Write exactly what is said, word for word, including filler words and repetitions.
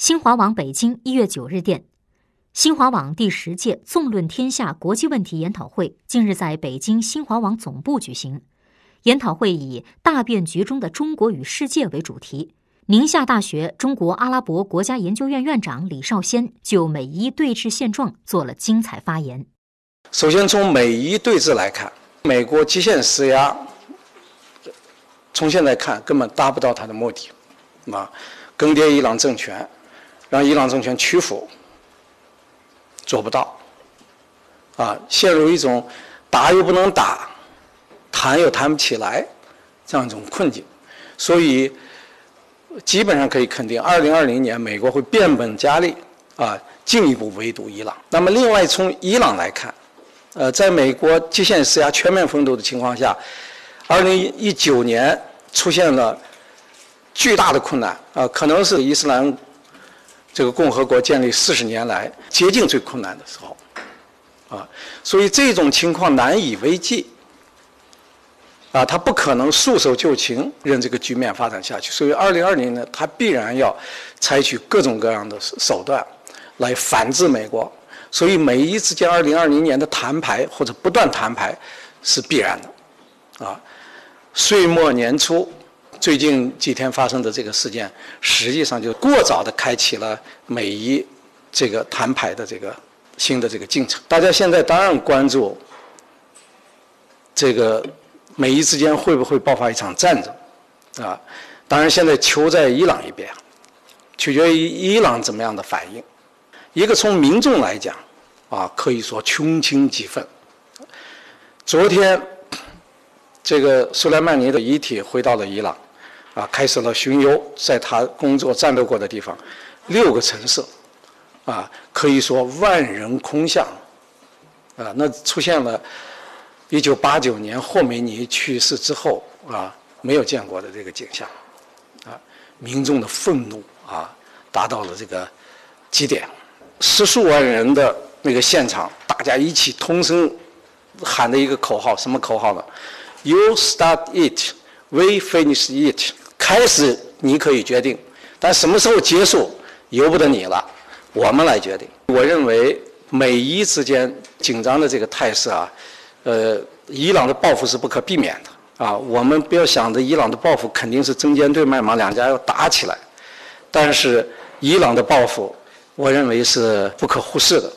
新华网北京一月九日电，新华网第十届纵论天下国际问题研讨会近日在北京新华网总部举行。研讨会以“大变局中的中国与世界”为主题。宁夏大学中国阿拉伯国家研究院院长李绍先就美伊对峙现状做了精彩发言。首先从美伊对峙来看，美国极限施压从现在看根本达不到它的目的，啊，更迭伊朗政权，让伊朗政权屈服，做不到，啊，陷入一种打又不能打，谈又谈不起来这样一种困境。所以基本上可以肯定，二零二零年美国会变本加厉啊，进一步围堵伊朗。那么，另外从伊朗来看，呃，在美国极限施压、全面封堵的情况下，二零一九年出现了巨大的困难啊，可能是伊斯兰这个共和国建立四十年来接近最困难的时候，啊，所以这种情况难以为继，啊，他不可能束手就擒，任这个局面发展下去。所以，二零二零呢，他必然要采取各种各样的手段来反制美国。所以，美伊之间二零二零年的谈牌或者不断谈牌是必然的，啊，岁末年初。最近几天发生的这个事件，实际上就过早地开启了美伊这个谈牌的这个新的这个进程。大家现在当然关注这个美伊之间会不会爆发一场战争，啊，当然现在球在伊朗一边，取决于伊朗怎么样的反应。一个从民众来讲，啊，可以说穷情激愤。昨天，这个苏莱曼尼的遗体回到了伊朗。啊，开始了巡游，在他工作战斗过的地方，六个城市，啊，可以说万人空巷，啊，那出现了一九八九年霍梅尼去世之后啊没有见过的这个景象，啊，民众的愤怒啊达到了这个极点，十数万人的那个现场，大家一起同声喊的一个口号，什么口号呢？ You start it, we finish it。开始你可以决定，但什么时候结束由不得你了，我们来决定。我认为美伊之间紧张的这个态势啊，呃，伊朗的报复是不可避免的啊。我们不要想着伊朗的报复肯定是针尖对麦芒，两家要打起来，但是伊朗的报复，我认为是不可忽视的。